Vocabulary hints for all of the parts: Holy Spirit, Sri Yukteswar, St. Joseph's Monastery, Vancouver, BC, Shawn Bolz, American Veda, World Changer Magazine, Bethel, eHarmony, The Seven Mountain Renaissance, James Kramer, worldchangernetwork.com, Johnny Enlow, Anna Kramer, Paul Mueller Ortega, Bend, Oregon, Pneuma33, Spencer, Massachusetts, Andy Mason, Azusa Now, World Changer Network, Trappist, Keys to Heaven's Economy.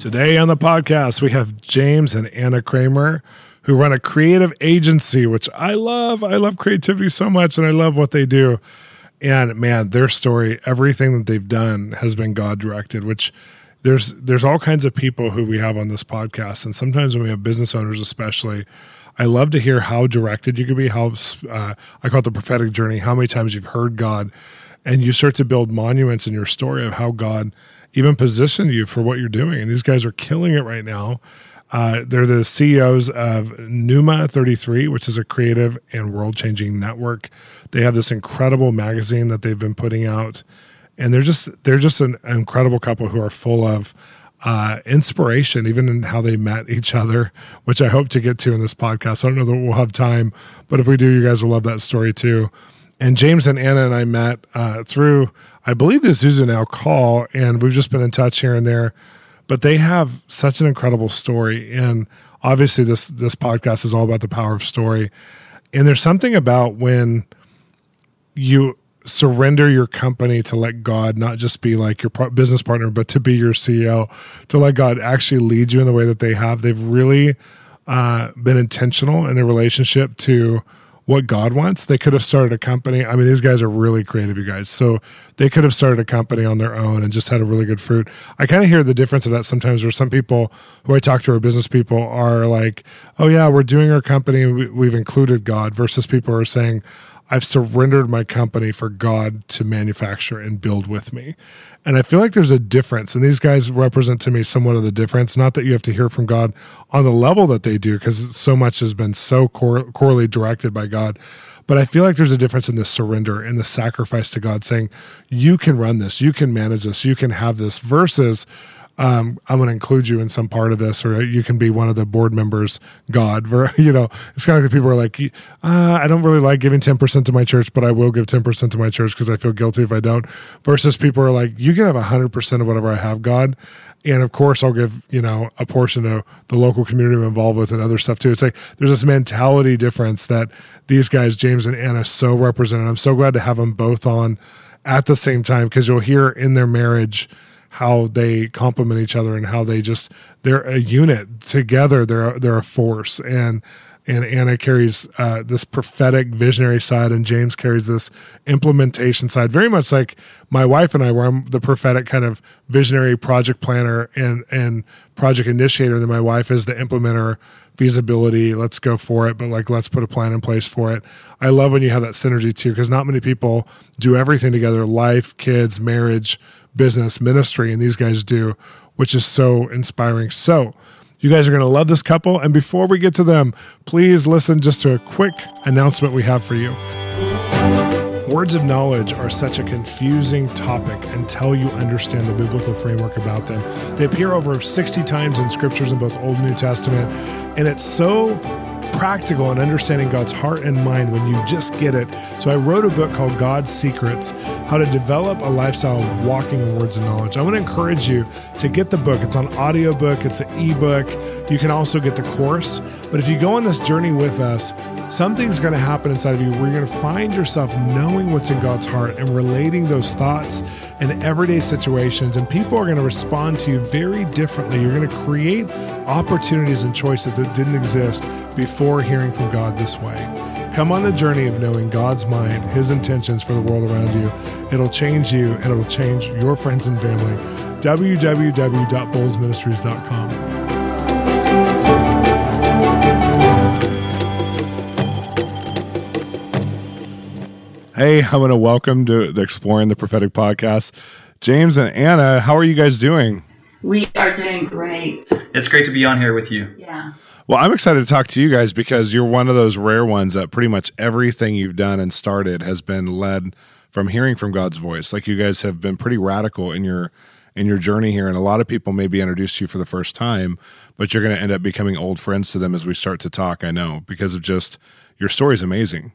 Today on the podcast, we have James and Anna Kramer, who run a creative agency, which I love. I love creativity so much, and I love what they do. And man, their story, everything that they've done has been God-directed, which there's all kinds of people who we have on this podcast. And sometimes when we have business owners especially, I love to hear how directed you can be, how I call it the prophetic journey, how many times you've heard God, and you start to build monuments in your story of how God even positioned you for what you're doing. And these guys are killing it right now. They're the CEOs of Pneuma33, which is a creative and world-changing network. They have this incredible magazine that they've been putting out. And they're just an incredible couple who are full of inspiration, even in how they met each other, which I hope to get to in this podcast. I don't know that we'll have time, but if we do, you guys will love that story too. And James and Anna and I met through, I believe, the Azusa Now call, and we've just been in touch here and there. But they have such an incredible story, and obviously this podcast is all about the power of story. And there's something about when you surrender your company to let God not just be like your business partner, but to be your CEO, to let God actually lead you in the way that they have. They've really been intentional in their relationship to what God wants. They could have started a company. I mean, these guys are really creative, you guys. So they could have started a company on their own and just had a really good fruit. I kind of hear the difference of that sometimes, where some people who I talk to are business people are like, oh yeah, we're doing our company. We've included God, versus people who are saying, I've surrendered my company for God to manufacture and build with me. And I feel like there's a difference. And these guys represent to me somewhat of the difference. Not that you have to hear from God on the level that they do, because so much has been so corely directed by God. But I feel like there's a difference in the surrender and the sacrifice to God, saying, you can run this, you can manage this, you can have this, versus I'm going to include you in some part of this, or you can be one of the board members, God. You know, it's kind of like the people are like, I don't really like giving 10% to my church, but I will give 10% to my church because I feel guilty if I don't, versus people are like, you can have 100% of whatever I have, God. And of course, I'll give, a portion to the local community I'm involved with and other stuff too. It's like there's this mentality difference that these guys, James and Anna, so represent. I'm so glad to have them both on at the same time, because you'll hear in their marriage how they complement each other and how they're a unit together. They're a force. And Anna carries this prophetic visionary side, and James carries this implementation side, very much like my wife and I, where I'm the prophetic kind of visionary project planner and project initiator. And then my wife is the implementer, feasibility, let's go for it, but like, let's put a plan in place for it. I love when you have that synergy too, because not many people do everything together: life, kids, marriage, business, ministry, and these guys do, which is so inspiring. So you guys are going to love this couple. And before we get to them, please listen just to a quick announcement we have for you. Words of knowledge are such a confusing topic until you understand the biblical framework about them. They appear over 60 times in scriptures in both Old and New Testament. And it's so practical in understanding God's heart and mind when you just get it. So I wrote a book called God's Secrets, How to Develop a Lifestyle of Walking in Words of Knowledge. I want to encourage you to get the book. It's on audiobook. It's an ebook. You can also get the course. But if you go on this journey with us, something's going to happen inside of you where you're going to find yourself knowing what's in God's heart and relating those thoughts in everyday situations. And people are going to respond to you very differently. You're going to create opportunities and choices that didn't exist before hearing from God this way. Come on the journey of knowing God's mind, His intentions for the world around you. It'll change you, and it'll change your friends and family. www.bolzministries.com. Hey, I want to welcome to the Exploring the Prophetic Podcast, James and Anna. How are you guys doing? We are doing great. It's great to be on here with you. Yeah. Well, I'm excited to talk to you guys because you're one of those rare ones that pretty much everything you've done and started has been led from hearing from God's voice. Like, you guys have been pretty radical in your in your journey here. And a lot of people may be introduced to you for the first time, but you're going to end up becoming old friends to them as we start to talk, I know, because of just your story is amazing.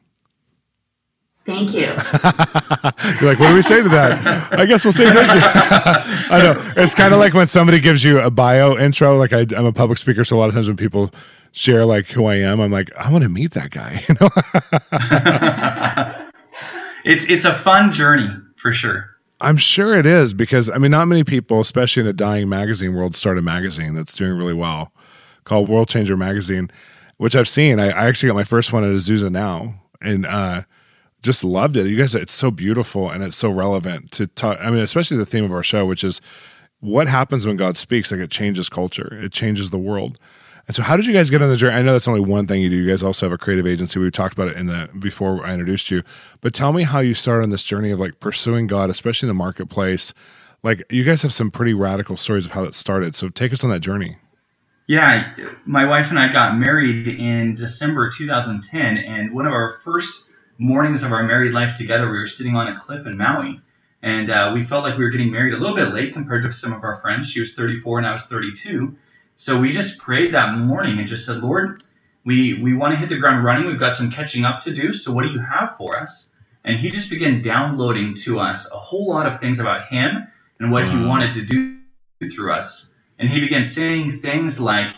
Thank you. You're like, what do we say to that? I guess we'll say thank you. I know. It's kind of like when somebody gives you a bio intro. Like I'm a public speaker, so a lot of times when people share like who I am, I'm like, I want to meet that guy. You know? It's a fun journey for sure. I'm sure it is because, I mean, not many people, especially in a dying magazine world, start a magazine that's doing really well called World Changer Magazine, which I've seen. I actually got my first one at Azusa Now and just loved it. You guys, it's so beautiful and it's so relevant to talk. I mean, especially the theme of our show, which is what happens when God speaks. Like it changes culture, it changes the world. And so how did you guys get on the journey? I know that's only one thing you do. You guys also have a creative agency. We talked about it before I introduced you, but tell me how you started on this journey of like pursuing God, especially in the marketplace. Like you guys have some pretty radical stories of how that started. So take us on that journey. Yeah. My wife and I got married in December, 2010. And one of our first mornings of our married life together, we were sitting on a cliff in Maui. And we felt like we were getting married a little bit late compared to some of our friends. She was 34 and I was 32. So we just prayed that morning and just said, Lord, we want to hit the ground running. We've got some catching up to do. So what do you have for us? And he just began downloading to us a whole lot of things about him and what he wanted to do through us. And he began saying things like,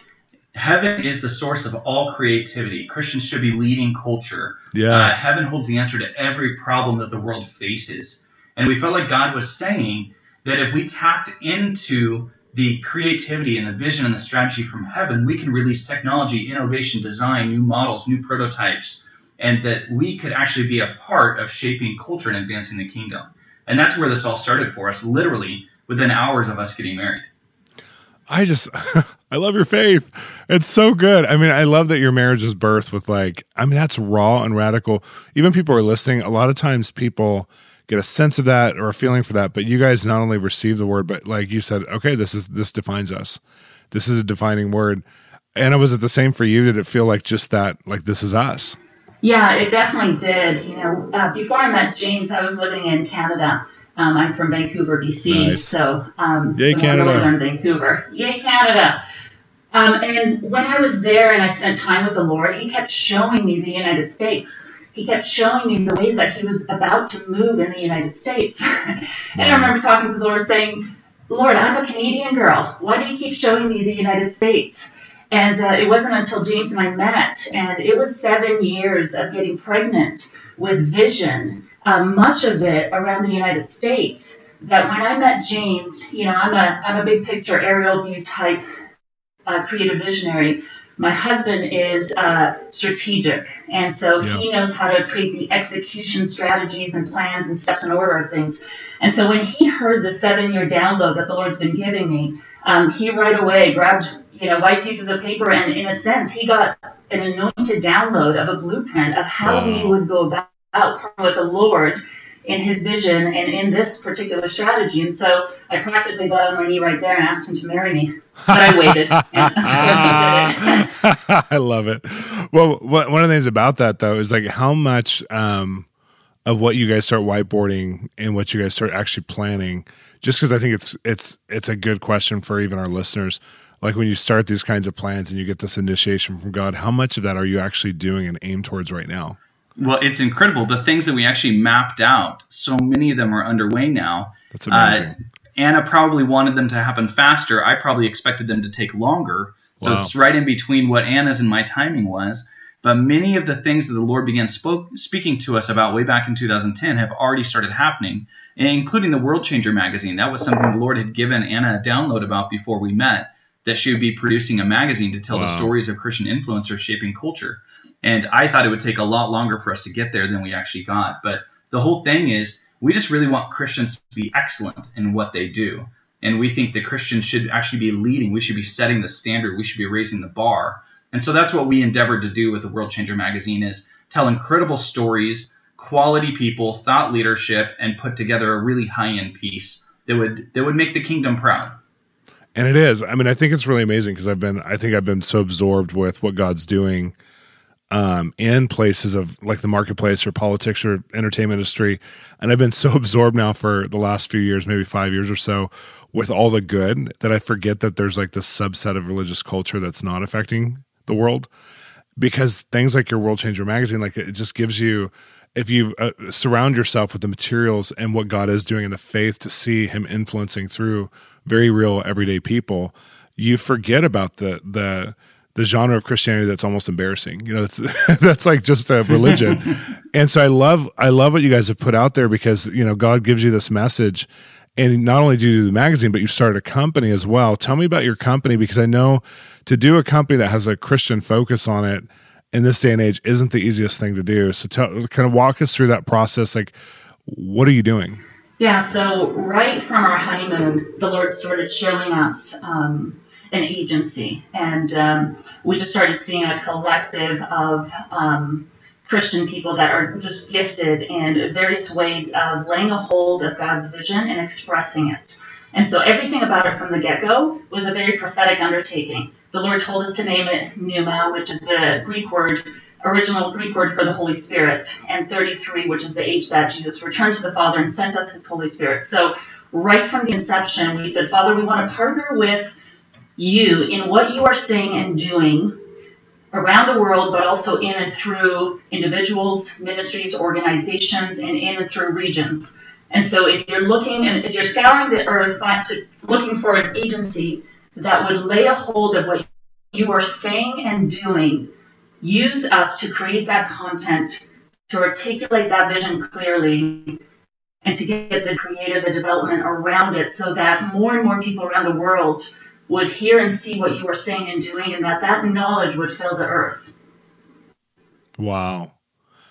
heaven is the source of all creativity. Christians should be leading culture. Yes. Heaven holds the answer to every problem that the world faces. And we felt like God was saying that if we tapped into the creativity and the vision and the strategy from heaven, we can release technology, innovation, design, new models, new prototypes, and that we could actually be a part of shaping culture and advancing the kingdom. And that's where this all started for us, literally within hours of us getting married. I love your faith. It's so good. I mean, I love that your marriage is birthed with like, I mean, that's raw and radical. Even people are listening. A lot of times people get a sense of that or a feeling for that, but you guys not only receive the word, but like you said, okay, this defines us. This is a defining word. Anna, was it the same for you? Did it feel like just that, like this is us? Yeah, it definitely did. You know, before I met James, I was living in Canada. I'm from Vancouver, BC, nice. So yay, Canada. Northern Vancouver. Yay, Canada. And when I was there and I spent time with the Lord, he kept showing me the United States. He kept showing me the ways that he was about to move in the United States. And I remember talking to the Lord saying, Lord, I'm a Canadian girl. Why do you keep showing me the United States? And it wasn't until James and I met, and it was 7 years of getting pregnant with vision. Much of it around the United States, that when I met James, you know, I'm a big picture aerial view type creative visionary. My husband is strategic, and so he knows how to create the execution strategies and plans and steps and order of things. And so when he heard the 7-year download that the Lord's been giving me, he right away grabbed, you know, white pieces of paper, and in a sense, he got an anointed download of a blueprint of how we would go about with the Lord in his vision and in this particular strategy. And so I practically got on my knee right there and asked him to marry me, but I waited. I love it. Well, one of the things about that though, is like how much of what you guys start whiteboarding and what you guys start actually planning, just because I think it's a good question for even our listeners. Like when you start these kinds of plans and you get this initiation from God, how much of that are you actually doing and aimed towards right now? Well, it's incredible. The things that we actually mapped out, so many of them are underway now. That's amazing. Anna probably wanted them to happen faster. I probably expected them to take longer. Wow. So it's right in between what Anna's and my timing was. But many of the things that the Lord began speaking to us about way back in 2010 have already started happening, including the World Changer magazine. That was something the Lord had given Anna a download about before we met, that she would be producing a magazine to tell the stories of Christian influencers shaping culture. And I thought it would take a lot longer for us to get there than we actually got. But the whole thing is we just really want Christians to be excellent in what they do. And we think that Christians should actually be leading. We should be setting the standard. We should be raising the bar. And so that's what we endeavored to do with the World Changer magazine, is tell incredible stories, quality people, thought leadership, and put together a really high-end piece that would make the kingdom proud. And it is. I mean, I think it's really amazing because I think I've been so absorbed with what God's doing in places of like the marketplace or politics or entertainment industry. And I've been so absorbed now for the last few years, maybe 5 years or so, with all the good that I forget that there's like this subset of religious culture that's not affecting the world. Because things like your World Changer Magazine, like it just gives you, if you surround yourself with the materials and what God is doing in the faith to see him influencing through very real everyday people, you forget about the genre of Christianity that's almost embarrassing. You know, it's, that's like just a religion. And so I love what you guys have put out there because, you know, God gives you this message. And not only do you do the magazine, but you started a company as well. Tell me about your company, because I know to do a company that has a Christian focus on it in this day and age isn't the easiest thing to do. So kind of walk us through that process. Like, what are you doing? Yeah, so right from our honeymoon, the Lord started showing us an agency. And we just started seeing a collective of Christian people that are just gifted in various ways of laying a hold of God's vision and expressing it. And so everything about it from the get-go was a very prophetic undertaking. The Lord told us to name it Pneuma, which is the Greek word, original Greek word for the Holy Spirit, and 33, which is the age that Jesus returned to the Father and sent us his Holy Spirit. So right from the inception, we said, Father, we want to partner with you in what you are saying and doing around the world, but also in and through individuals, ministries, organizations, and in and through regions. And so if you're looking and if you're scouring the earth looking for an agency that would lay a hold of what you are saying and doing, use us to create that content, to articulate that vision clearly, and to get the creative and development around it so that more and more people around the world would hear and see what you were saying and doing, and that knowledge would fill the earth. Wow.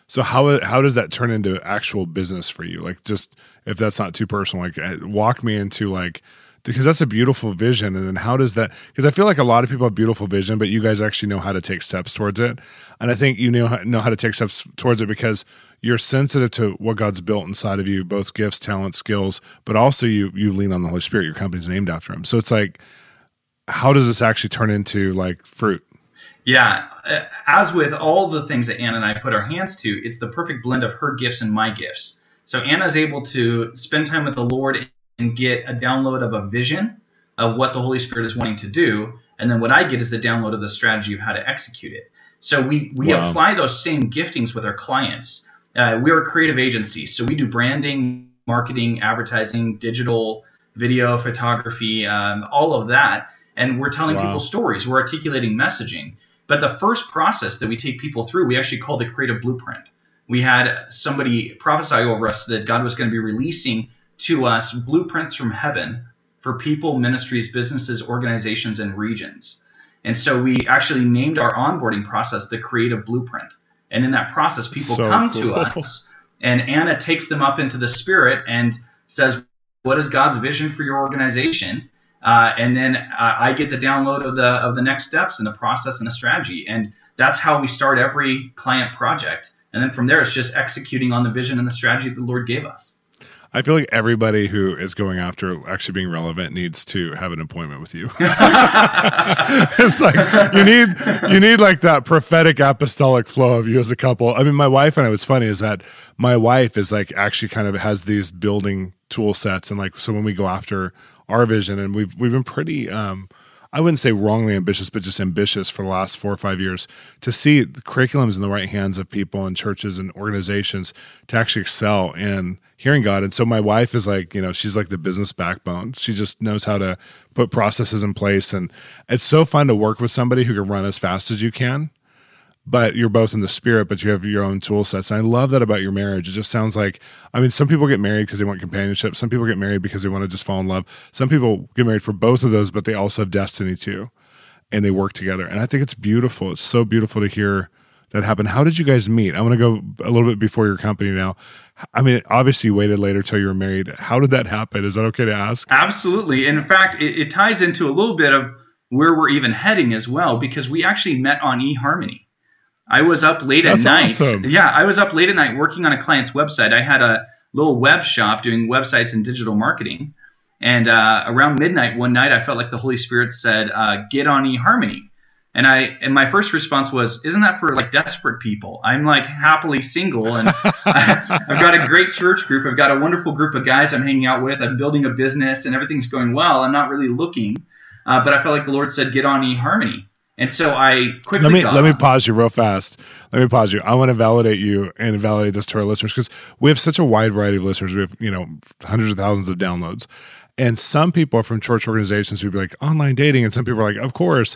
So how does that turn into actual business for you? Like, just, if that's not too personal, like walk me into like, because that's a beautiful vision. And then how does that, because I feel like a lot of people have beautiful vision, but you guys actually know how to take steps towards it. And I think you know how to take steps towards it because you're sensitive to what God's built inside of you, both gifts, talents, skills, but also you lean on the Holy Spirit. Your company's named after him. So it's like, how does this actually turn into like fruit? Yeah. As with all the things that Anna and I put our hands to, it's the perfect blend of her gifts and my gifts. So Anna's able to spend time with the Lord and get a download of a vision of what the Holy Spirit is wanting to do. And then what I get is the download of the strategy of how to execute it. So we Wow. apply those same giftings with our clients. We're a creative agency. So we do branding, marketing, advertising, digital, video, photography, all of that. And we're telling Wow. people stories. We're articulating messaging. But the first process that we take people through, we actually call the creative blueprint. We had somebody prophesy over us that God was going to be releasing to us blueprints from heaven for people, ministries, businesses, organizations, and regions. And so we actually named our onboarding process the creative blueprint. And in that process, people come to us, and Anna takes them up into the spirit and says, what is God's vision for your organization? And then I get the download of the next steps and the process and the strategy. And that's how we start every client project. And then from there, it's just executing on the vision and the strategy that the Lord gave us. I feel like everybody who is going after actually being relevant needs to have an appointment with you. It's like you need like that prophetic apostolic flow of you as a couple. I mean, my wife and I, what's funny is that my wife is like actually kind of has these building tool sets, and like so when we go after our vision, and we've been pretty I wouldn't say wrongly ambitious, but just ambitious for the last 4 or 5 years to see the curriculums in the right hands of people and churches and organizations to actually excel in hearing God. And so my wife is like, you know, she's like the business backbone. She just knows how to put processes in place. And it's so fun to work with somebody who can run as fast as you can, but you're both in the spirit, but you have your own tool sets. And I love that about your marriage. It just sounds like, I mean, some people get married because they want companionship. Some people get married because they want to just fall in love. Some people get married for both of those, but they also have destiny too. And they work together. And I think it's beautiful. It's so beautiful to hear that happen. How did you guys meet? I want to go a little bit before your company now. I mean, obviously you waited later till you were married. How did that happen? Is that okay to ask? Absolutely. And in fact, it ties into a little bit of where we're even heading as well, because we actually met on eHarmony. I was up late at night. Awesome. Yeah, I was up late at night working on a client's website. I had a little web shop doing websites and digital marketing. And around midnight one night, I felt like the Holy Spirit said, get on eHarmony. And my first response was, isn't that for like desperate people? I'm like happily single, and I've got a great church group. I've got a wonderful group of guys I'm hanging out with. I'm building a business and everything's going well. I'm not really looking, but I felt like the Lord said, get on eHarmony. And so I quickly let me pause you real fast. Let me pause you. I want to validate you and validate this to our listeners, because we have such a wide variety of listeners. We have, you know, hundreds of thousands of downloads. And some people are from church organizations who'd be like, online dating. And some people are like, of course.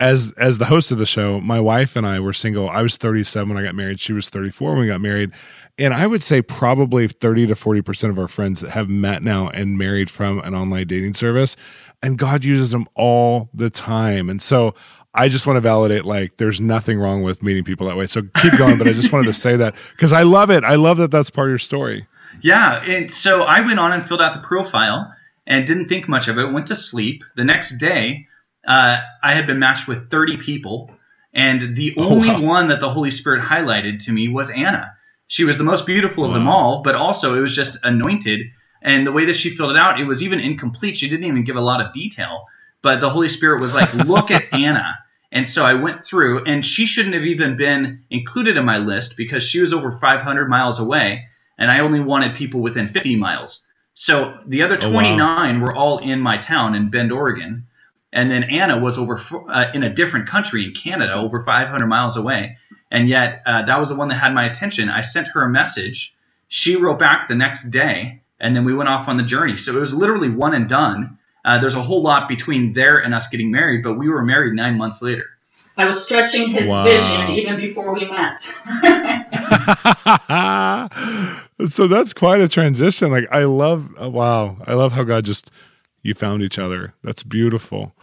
As the host of the show, my wife and I were single. I was 37 when I got married. She was 34 when we got married. And I would say probably 30 to 40% of our friends that have met now and married from an online dating service. And God uses them all the time. And so I just want to validate, like, there's nothing wrong with meeting people that way. So keep going. But I just wanted to say that because I love it. I love that that's part of your story. Yeah. And so I went on and filled out the profile and didn't think much of it. Went to sleep. The next day, I had been matched with 30 people, and the only one that the Holy Spirit highlighted to me was Anna. She was the most beautiful of them all, but also it was just anointed. And the way that she filled it out, it was even incomplete. She didn't even give a lot of detail, but the Holy Spirit was like, look at Anna. And so I went through, and she shouldn't have even been included in my list because she was over 500 miles away, and I only wanted people within 50 miles. So the other 29 were all in my town in Bend, Oregon. And then Anna was over in a different country in Canada, over 500 miles away. And yet that was the one that had my attention. I sent her a message. She wrote back the next day, and then we went off on the journey. So it was literally one and done. There's a whole lot between there and us getting married, but we were married 9 months later. I was stretching his vision even before we met. So that's quite a transition. Like, I love, I love how God just, you found each other. That's beautiful.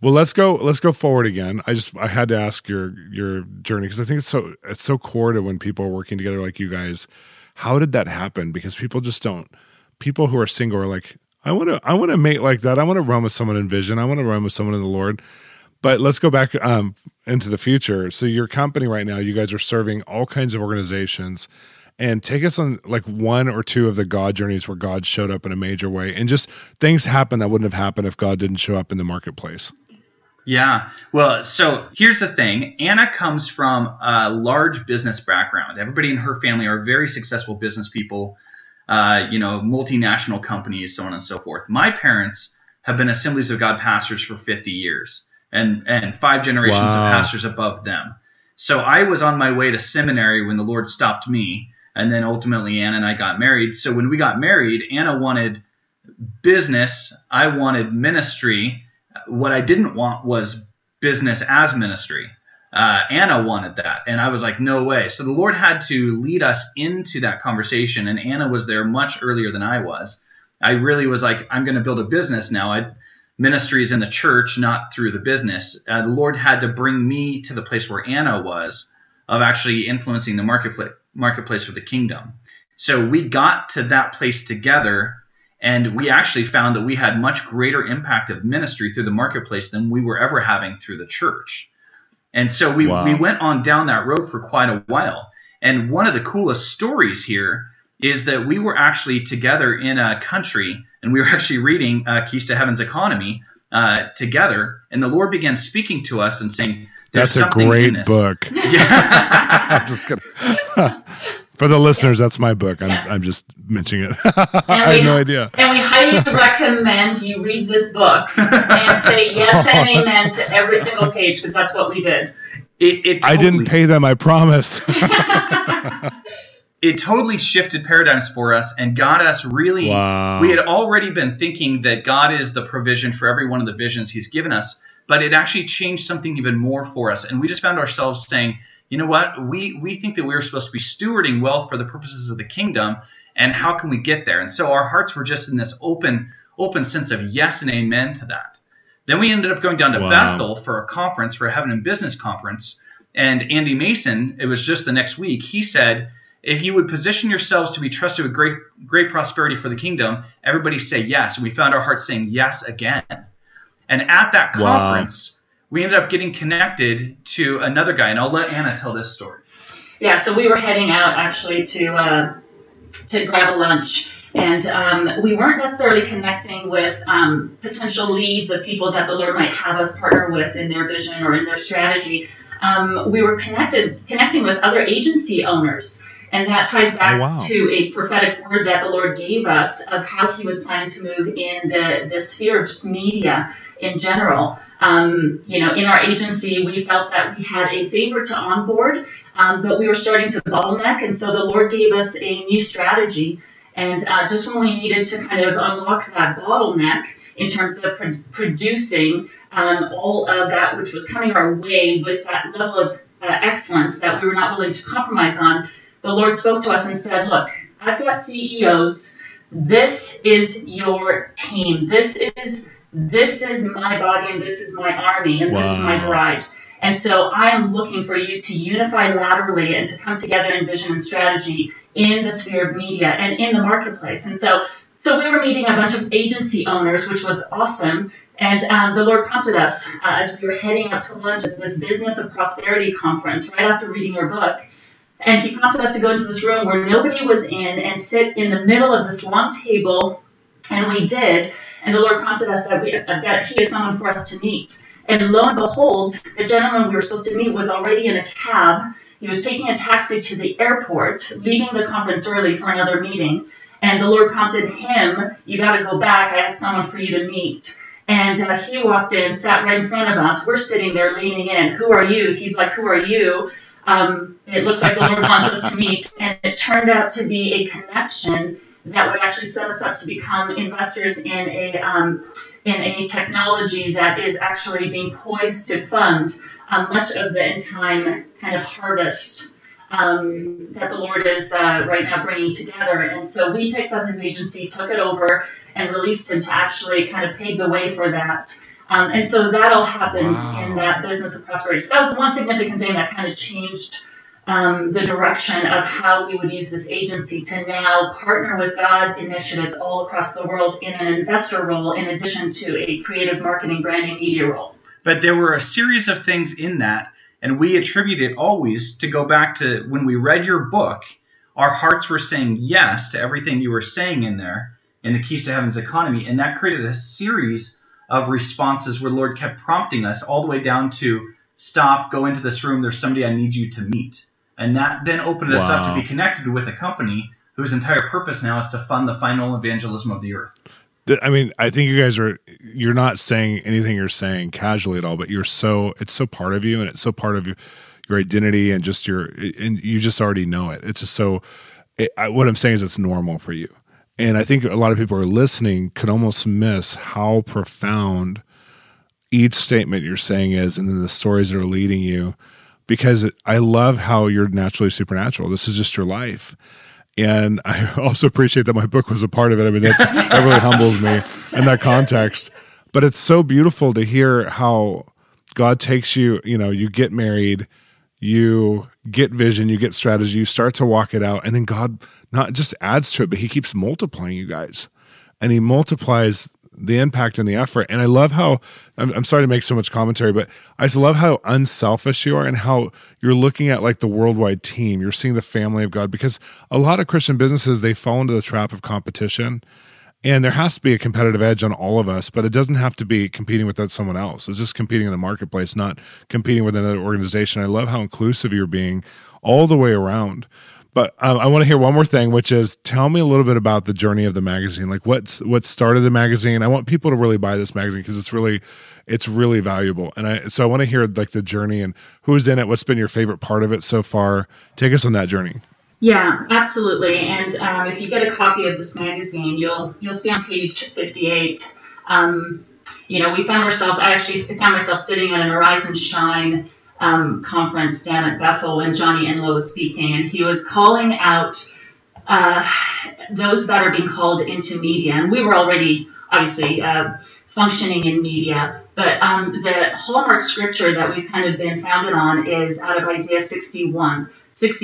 Well, let's go forward again. I had to ask your journey, because I think it's so core to when people are working together like you guys. How did that happen? Because people who are single are like, I want to mate like that. I want to run with someone in vision. I want to run with someone in the Lord. But let's go back into the future. So your company right now, you guys are serving all kinds of organizations. And take us on like one or two of the God journeys where God showed up in a major way, and just things happened that wouldn't have happened if God didn't show up in the marketplace. Yeah. Well, so here's the thing. Anna comes from a large business background. Everybody in her family are very successful business people, multinational companies, so on and so forth. My parents have been Assemblies of God pastors for 50 years and five generations of pastors above them. So I was on my way to seminary when the Lord stopped me. And then ultimately Anna and I got married. So when we got married, Anna wanted business. I wanted ministry. What I didn't want was business as ministry. Anna wanted that. And I was like, no way. So the Lord had to lead us into that conversation. And Anna was there much earlier than I was. I really was like, I'm going to build a business now. Ministry is in the church, not through the business. The Lord had to bring me to the place where Anna was, of actually influencing the marketplace for the kingdom. So we got to that place together, and we actually found that we had much greater impact of ministry through the marketplace than we were ever having through the church. And so we went on down that road for quite a while. And one of the coolest stories here is that we were actually together in a country, and we were actually reading Keys to Heaven's Economy together, and the Lord began speaking to us and saying, there's something in this. That's a great book. Yeah. For the listeners, that's my book. I'm just mentioning it. I have no idea. And we highly recommend you read this book and say yes and amen to every single page, because that's what we did. I didn't pay them, I promise. It totally shifted paradigms for us and got us really – we had already been thinking that God is the provision for every one of the visions he's given us, but it actually changed something even more for us. And we just found ourselves saying, you know what, we think that we were supposed to be stewarding wealth for the purposes of the kingdom, and how can we get there? And so our hearts were just in this open sense of yes and amen to that. Then we ended up going down to Bethel for a conference, for a Heaven and Business conference. And Andy Mason, it was just the next week, he said, if you would position yourselves to be trusted with great, great prosperity for the kingdom, everybody say yes. And we found our hearts saying yes again. And at that conference, we ended up getting connected to another guy. And I'll let Anna tell this story. Yeah, so we were heading out actually to grab a lunch. And we weren't necessarily connecting with potential leads of people that the Lord might have us partner with in their vision or in their strategy. We were connecting with other agency owners. And that ties back to a prophetic word that the Lord gave us of how he was planning to move in the sphere of just media in general. You know, in our agency, we felt that we had a favorite to onboard, but we were starting to bottleneck. And so the Lord gave us a new strategy. And just when we needed to kind of unlock that bottleneck in terms of producing all of that which was coming our way with that level of excellence that we were not willing to compromise on, the Lord spoke to us and said, look, I've got CEOs. This is your team. This is my body, and this is my army, and this is my bride. And so I am looking for you to unify laterally and to come together in vision and strategy in the sphere of media and in the marketplace. And so we were meeting a bunch of agency owners, which was awesome. And the Lord prompted us as we were heading up to lunch at this Business of Prosperity conference right after reading your book. And he prompted us to go into this room where nobody was in and sit in the middle of this long table. And we did. And the Lord prompted us that he is someone for us to meet. And lo and behold, the gentleman we were supposed to meet was already in a cab. He was taking a taxi to the airport, leaving the conference early for another meeting. And the Lord prompted him, you got to go back. I have someone for you to meet. And he walked in, sat right in front of us. We're sitting there leaning in. Who are you? He's like, who are you? It looks like the Lord wants us to meet, and it turned out to be a connection that would actually set us up to become investors in a technology that is actually being poised to fund much of the end time kind of harvest that the Lord is right now bringing together. And so we picked up his agency, took it over, and released him to actually kind of pave the way for that. And so that all happened in that Business of Prosperity. So that was one significant thing that kind of changed the direction of how we would use this agency to now partner with God initiatives all across the world in an investor role, in addition to a creative marketing, branding, media role. But there were a series of things in that, and we attribute it always to go back to when we read your book, our hearts were saying yes to everything you were saying in there, in the Keys to Heaven's Economy, and that created a series of responses where the Lord kept prompting us all the way down to stop, go into this room, there's somebody I need you to meet. And that then opened us up to be connected with a company whose entire purpose now is to fund the final evangelism of the earth. I mean, I think you guys are, you're not saying anything you're saying casually at all, but it's so part of you, and it's so part of your identity, and just and you just already know it. It's just what I'm saying is it's normal for you. And I think a lot of people who are listening could almost miss how profound each statement you're saying is, and then the stories that are leading you, because I love how you're naturally supernatural. This is just your life. And I also appreciate that my book was a part of it. I mean, that really humbles me in that context. But it's so beautiful to hear how God takes you, you know, you get married, you get vision, you get strategy, you start to walk it out, and then God not just adds to it, but he keeps multiplying you guys, and he multiplies the impact and the effort. And I love how, I'm sorry to make so much commentary, but I just love how unselfish you are and how you're looking at like the worldwide team. You're seeing the family of God, because a lot of Christian businesses, they fall into the trap of competition, and there has to be a competitive edge on all of us, but it doesn't have to be competing with someone else. It's just competing in the marketplace, not competing with another organization. I love how inclusive you're being all the way around. But I want to hear one more thing, which is tell me a little bit about the journey of the magazine. Like what started the magazine? I want people to really buy this magazine because it's really valuable. And so I want to hear like the journey and who's in it. What's been your favorite part of it so far? Take us on that journey. Yeah, absolutely. And if you get a copy of this magazine, you'll see on page 58, you know, I actually found myself sitting at an Arise and Shine conference down at Bethel when Johnny Enlow was speaking, and he was calling out those that are being called into media. And we were already obviously functioning in media, but the hallmark scripture that we've kind of been founded on is out of Isaiah 60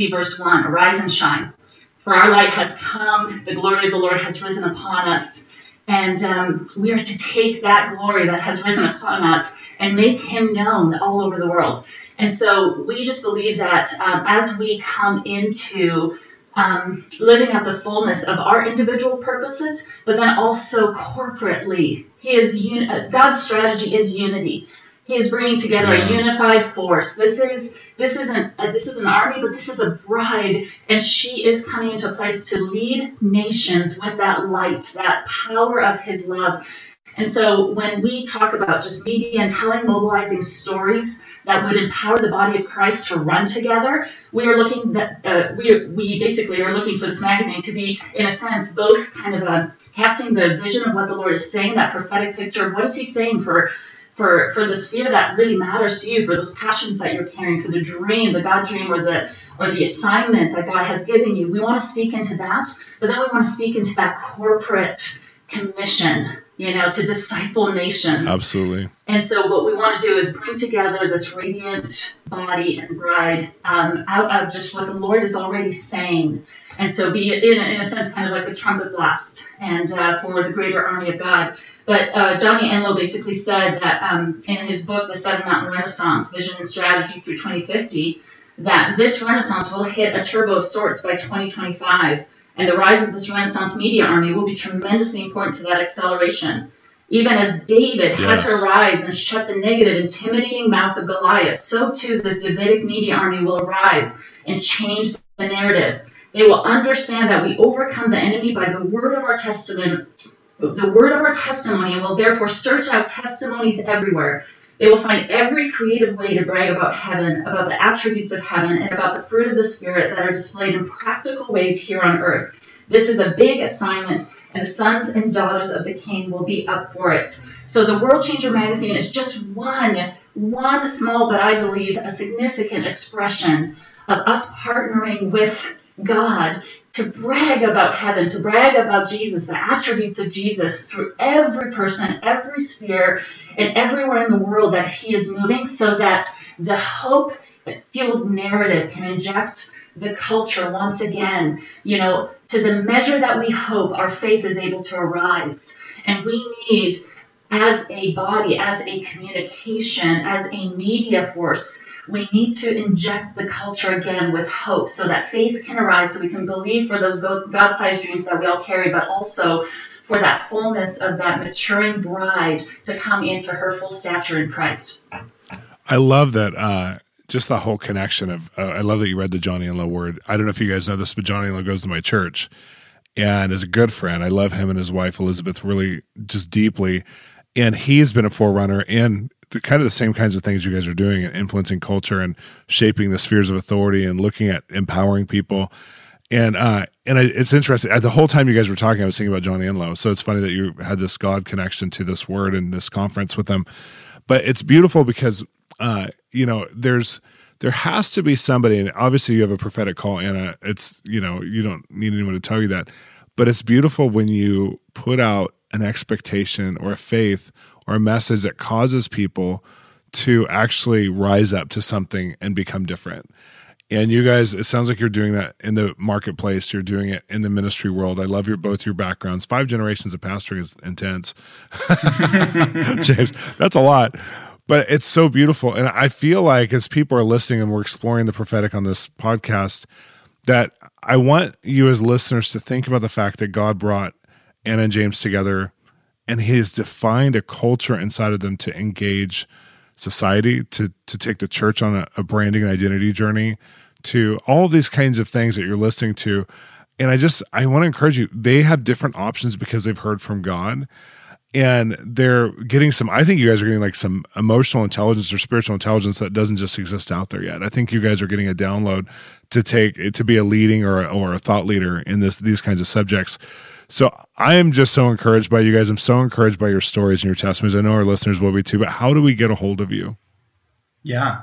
verse 1, arise and shine, for our light has come, the glory of the Lord has risen upon us. And we are to take that glory that has risen upon us and make him known all over the world. And so we just believe that as we come into living out the fullness of our individual purposes, but then also corporately. He is God's strategy is unity. He is bringing together a unified force. This is an army, but this is a bride, and she is coming into a place to lead nations with that light, that power of His love. And so when we talk about just media and telling mobilizing stories that would empower the body of Christ to run together, we are looking that we basically are looking for this magazine to be, in a sense, both kind of casting the vision of what the Lord is saying, that prophetic picture of what is He saying for the sphere that really matters to you, for those passions that you're carrying, for the dream, the God dream, or the assignment that God has given you. We want to speak into that, but then we want to speak into that corporate commission, to disciple nations. Absolutely. And so what we want to do is bring together this radiant body and bride out of just what the Lord is already saying. And so be, in a sense, kind of like a trumpet blast and for the greater army of God. But Johnny Enlow basically said that in his book, The Seven Mountain Renaissance, Vision and Strategy through 2050, that this renaissance will hit a turbo of sorts by 2025. And the rise of this Renaissance media army will be tremendously important to that acceleration. Even as David had to rise and shut the negative, intimidating mouth of Goliath, so too this Davidic media army will arise and change the narrative. They will understand that we overcome the enemy by the word of our testimony. The word of our testimony will therefore search out testimonies everywhere. They will find every creative way to brag about heaven, about the attributes of heaven, and about the fruit of the Spirit that are displayed in practical ways here on earth. This is a big assignment, and the sons and daughters of the King will be up for it. So the World Changer magazine is just one small, but I believe a significant expression of us partnering with God to brag about heaven, to brag about Jesus, the attributes of Jesus through every person, every sphere, and everywhere in the world that He is moving, so that the hope-fueled narrative can inject the culture once again. To the measure that we hope, our faith is able to arise. And we need, as a body, as a communication, as a media force, we need to inject the culture again with hope so that faith can arise, so we can believe for those God-sized dreams that we all carry, but also for that fullness of that maturing bride to come into her full stature in Christ. I love that, just the whole connection of, I love that you read the Johnny Enlow word. I don't know if you guys know this, but Johnny Enlow goes to my church and is a good friend. I love him and his wife, Elizabeth, really just deeply. And he's been a forerunner in kind of the same kinds of things you guys are doing and influencing culture and shaping the spheres of authority and looking at empowering people. And it's interesting. The whole time you guys were talking, I was thinking about Johnny Enlow. So it's funny that you had this God connection to this word and this conference with him. But it's beautiful because, there has to be somebody, and obviously you have a prophetic call, Anna. It's, you don't need anyone to tell you that. But it's beautiful when you put out an expectation or a faith or a message that causes people to actually rise up to something and become different. And you guys, it sounds like you're doing that in the marketplace. You're doing it in the ministry world. I love both your backgrounds. 5 generations of pastoring is intense. James, that's a lot. But it's so beautiful. And I feel like as people are listening and we're exploring the prophetic on this podcast, that I want you as listeners to think about the fact that God brought Anna and James together, and He has defined a culture inside of them to engage society, to take the church on a branding and identity journey, to all these kinds of things that you're listening to. And I want to encourage you, they have different options because they've heard from God. And they're getting I think you guys are getting like some emotional intelligence or spiritual intelligence that doesn't just exist out there yet. I think you guys are getting a download to be a leading or a thought leader in these kinds of subjects. So I am just so encouraged by you guys. I'm so encouraged by your stories and your testimonies. I know our listeners will be too, but how do we get a hold of you? Yeah.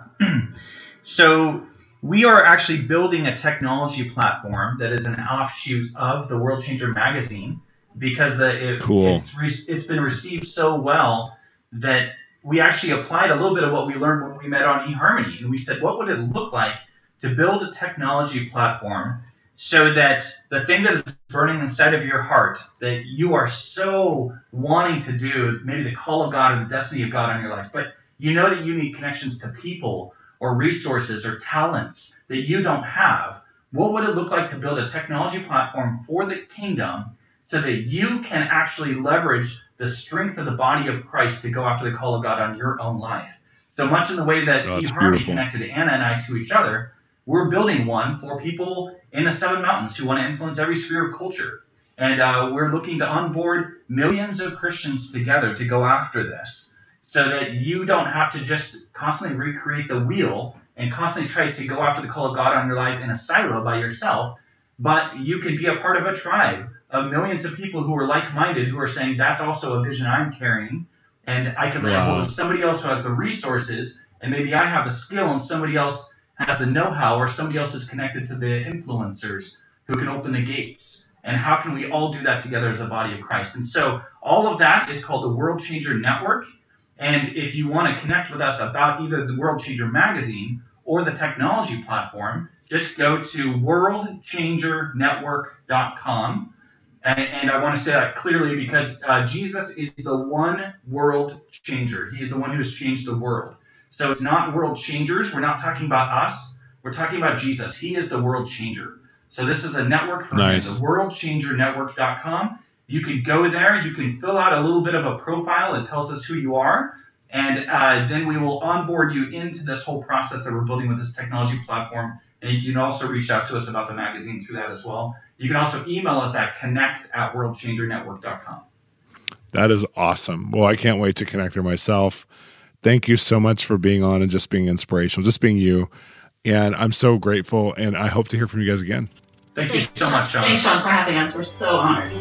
So we are actually building a technology platform that is an offshoot of the World Changer magazine, because it's been received so well that we actually applied a little bit of what we learned when we met on eHarmony. And we said, what would it look like to build a technology platform so that the thing that is burning inside of your heart that you are so wanting to do, maybe the call of God or the destiny of God on your life, but you know that you need connections to people or resources or talents that you don't have, What would it look like to build a technology platform for the kingdom so that you can actually leverage the strength of the body of Christ to go after the call of God on your own life? So much in the way that eHarmony connected Anna and I to each other, we're building one for people in the Seven Mountains who want to influence every sphere of culture. And we're looking to onboard millions of Christians together to go after this so that you don't have to just constantly recreate the wheel and constantly try to go after the call of God on your life in a silo by yourself, but you could be a part of a tribe of millions of people who are like-minded, who are saying, that's also a vision I'm carrying, and I can lay hold of somebody else who has the resources, and maybe I have the skill, and somebody else has the know-how, or somebody else is connected to the influencers who can open the gates. And how can we all do that together as a body of Christ? And so all of that is called the World Changer Network. And if you want to connect with us about either the World Changer Magazine or the technology platform, just go to worldchangernetwork.com. And I want to say that clearly because Jesus is the one world changer. He is the one who has changed the world. So it's not world changers. We're not talking about us. We're talking about Jesus. He is the world changer. So this is a network for the worldchangernetwork.com. You can go there. You can fill out a little bit of a profile that tells us who you are. And then we will onboard you into this whole process that we're building with this technology platform. And you can also reach out to us about the magazine through that as well. You can also email us at connect@worldchangernetwork.com. That is awesome. Well, I can't wait to connect there myself. Thank you so much for being on and just being inspirational, just being you. And I'm so grateful, and I hope to hear from you guys again. Thank you so much, Shawn. Thanks, Shawn, for having us. We're so honored.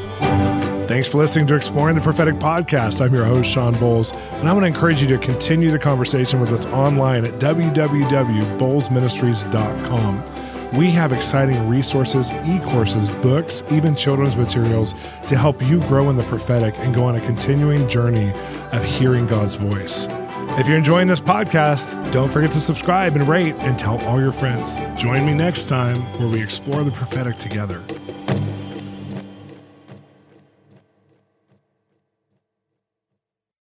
Thanks for listening to Exploring the Prophetic Podcast. I'm your host, Shawn Bolz, and I want to encourage you to continue the conversation with us online at www.bolzministries.com. We have exciting resources, e-courses, books, even children's materials to help you grow in the prophetic and go on a continuing journey of hearing God's voice. If you're enjoying this podcast, don't forget to subscribe and rate and tell all your friends. Join me next time where we explore the prophetic together.